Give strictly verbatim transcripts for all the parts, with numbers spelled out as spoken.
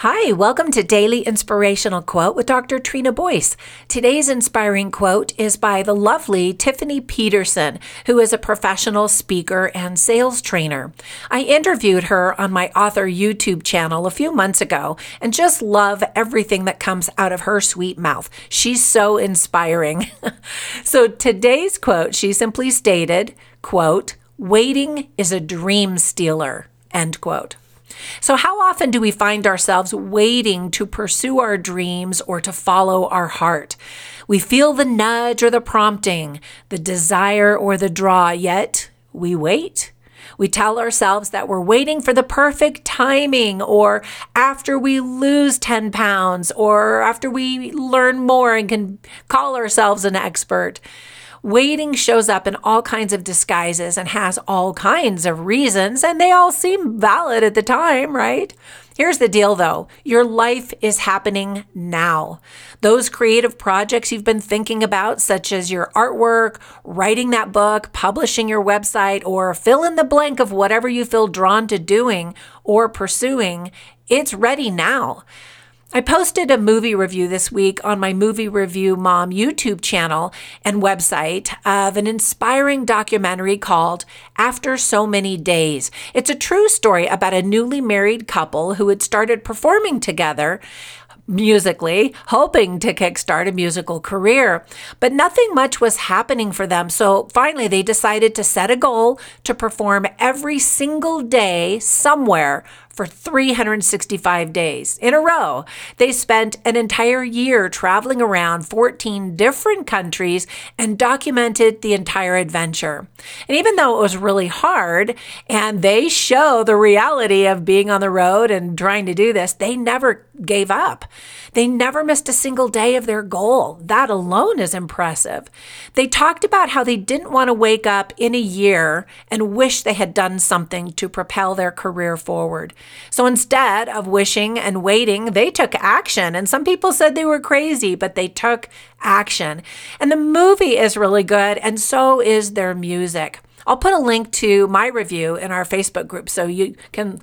Hi, welcome to Daily Inspirational Quote with Doctor Trina Boyce. Today's inspiring quote is by the lovely Tiffany Peterson, who is a professional speaker and sales trainer. I interviewed her on my author YouTube channel a few months ago and just love everything that comes out of her sweet mouth. She's so inspiring. So today's quote, she simply stated, quote, "Waiting is a dream stealer," end quote. So how often do we find ourselves waiting to pursue our dreams or to follow our heart? We feel the nudge or the prompting, the desire or the draw, yet we wait. We tell ourselves that we're waiting for the perfect timing, or after we lose ten pounds, or after we learn more and can call ourselves an expert. Waiting shows up in all kinds of disguises and has all kinds of reasons, and they all seem valid at the time, right? Here's the deal, though. Your life is happening now. Those creative projects you've been thinking about, such as your artwork, writing that book, publishing your website, or fill in the blank of whatever you feel drawn to doing or pursuing, it's ready now. I posted a movie review this week on my Movie Review Mom YouTube channel and website of an inspiring documentary called After So Many Days. It's a true story about a newly married couple who had started performing together musically, hoping to kickstart a musical career, but nothing much was happening for them. So finally, they decided to set a goal to perform every single day somewhere for three hundred sixty-five days in a row. They spent an entire year traveling around fourteen different countries and documented the entire adventure. And even though it was really hard, and they show the reality of being on the road and trying to do this, they never gave up. They never missed a single day of their goal. That alone is impressive. They talked about how they didn't want to wake up in a year and wish they had done something to propel their career forward. So instead of wishing and waiting, they took action. And some people said they were crazy, but they took action. And the movie is really good, and so is their music. I'll put a link to my review in our Facebook group so you can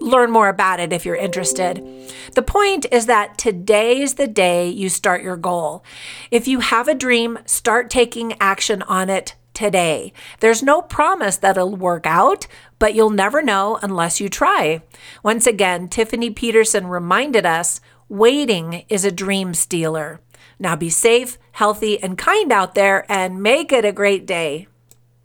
learn more about it if you're interested. The point is that today's the day you start your goal. If you have a dream, start taking action on it today. There's no promise that it'll work out, but you'll never know unless you try. Once again, Tiffany Peterson reminded us, waiting is a dream stealer. Now be safe, healthy, and kind out there, and make it a great day.